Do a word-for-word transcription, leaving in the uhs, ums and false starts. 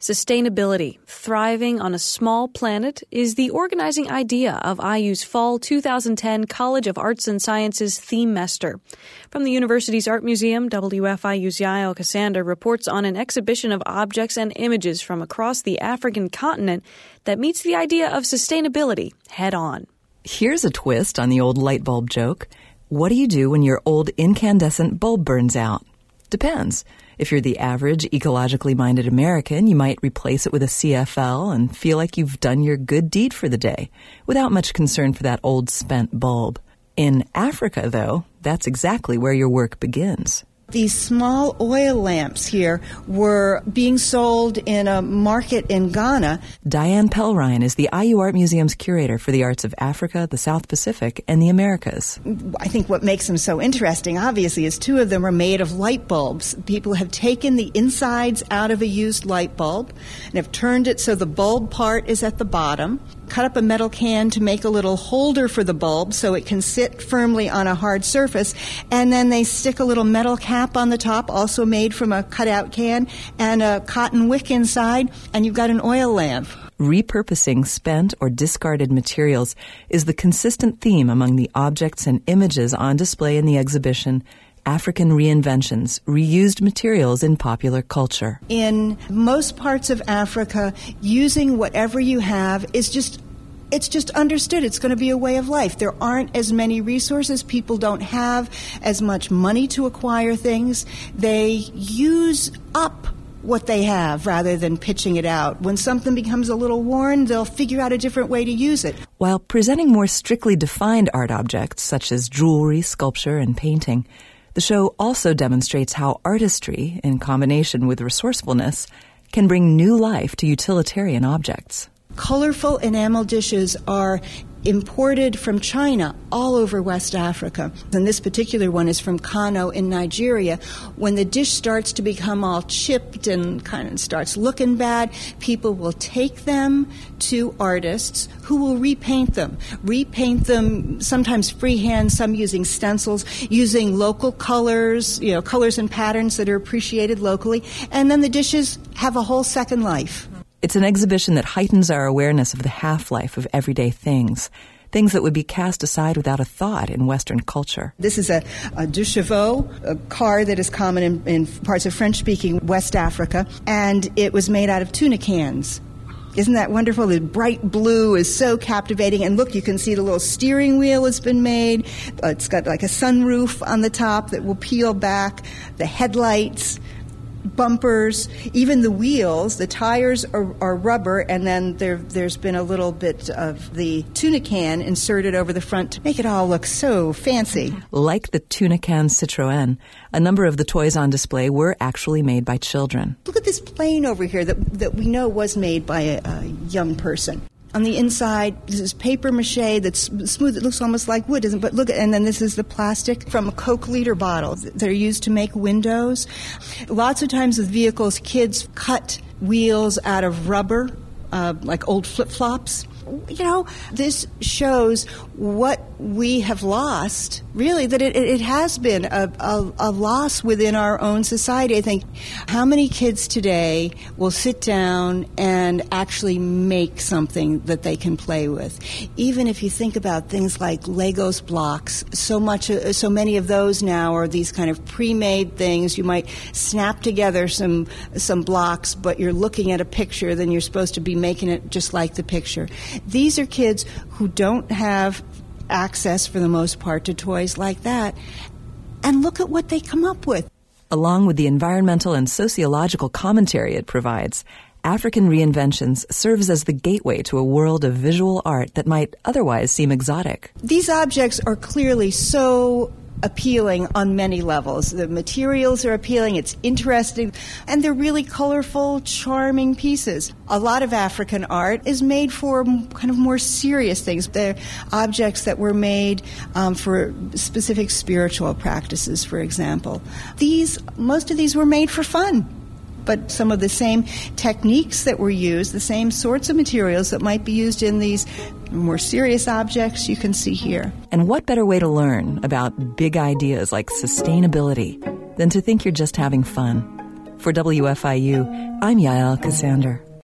Sustainability, thriving on a small planet, is the organizing idea of I U's Fall twenty ten College of Arts and Sciences theme master. From the university's art museum, W F I U's Yael Cassander reports on an exhibition of objects and images from across the African continent that meets the idea of sustainability head on. Here's a twist on the old light bulb joke. What do you do when your old incandescent bulb burns out? Depends. If you're the average ecologically minded American, you might replace it with a C F L and feel like you've done your good deed for the day without much concern for that old spent bulb. In Africa, though, that's exactly where your work begins. These small oil lamps here were being sold in a market in Ghana. Diane Pelrine is the I U Art Museum's curator for the arts of Africa, the South Pacific, and the Americas. I think what makes them so interesting, obviously, is two of them are made of light bulbs. People have taken the insides out of a used light bulb and have turned it so the bulb part is at the bottom, cut up a metal can to make a little holder for the bulb so it can sit firmly on a hard surface, and then they stick a little metal cap on the top, also made from a cutout can, and a cotton wick inside, and you've got an oil lamp. Repurposing spent or discarded materials is the consistent theme among the objects and images on display in the exhibition African Reinventions, Reused Materials in Popular Culture. In most parts of Africa, using whatever you have is just It's just understood. It's going to be a way of life. There aren't as many resources. People don't have as much money to acquire things. They use up what they have rather than pitching it out. When something becomes a little worn, they'll figure out a different way to use it. While presenting more strictly defined art objects, such as jewelry, sculpture, and painting, the show also demonstrates how artistry, in combination with resourcefulness, can bring new life to utilitarian objects. Colorful enamel dishes are imported from China all over West Africa. And this particular one is from Kano in Nigeria. When the dish starts to become all chipped and kind of starts looking bad, people will take them to artists who will repaint them. Repaint them, sometimes freehand, some using stencils, using local colors, you know, colors and patterns that are appreciated locally. And then the dishes have a whole second life. It's an exhibition that heightens our awareness of the half-life of everyday things, things that would be cast aside without a thought in Western culture. This is a, a deux chevaux, a car that is common in, in parts of French-speaking West Africa, and it was made out of tuna cans. Isn't that wonderful? The bright blue is so captivating. And look, you can see the little steering wheel has been made. It's got like a sunroof on the top that will peel back, the headlights, bumpers, even the wheels. The tires are, are rubber, and then there, there's been a little bit of the tuna can inserted over the front to make it all look so fancy. Like the tuna can Citroën, a number of the toys on display were actually made by children. Look at this plane over here that, that we know was made by a, a young person. On the inside, this is paper mache that's smooth. It looks almost like wood, doesn't it? But look, and then this is the plastic from a Coke liter bottle. They're used to make windows. Lots of times with vehicles, kids cut wheels out of rubber, uh, like old flip-flops. You know, this shows what we have lost, really, that it, it has been a, a, a loss within our own society. I think how many kids today will sit down and actually make something that they can play with? Even if you think about things like Legos blocks, so much, so many of those now are these kind of pre-made things. You might snap together some, some blocks, but you're looking at a picture, then you're supposed to be making it just like the picture. These are kids who don't have access, for the most part, to toys like that. And look at what they come up with. Along with the environmental and sociological commentary it provides, African Reinventions serves as the gateway to a world of visual art that might otherwise seem exotic. These objects are clearly so appealing on many levels. The materials are appealing, it's interesting, and they're really colorful, charming pieces. A lot of African art is made for kind of more serious things. They're objects that were made um, for specific spiritual practices, for example. These, most of these were made for fun. But some of the same techniques that were used, the same sorts of materials that might be used in these more serious objects, you can see here. And what better way to learn about big ideas like sustainability than to think you're just having fun? For W F I U, I'm Yael Cassander.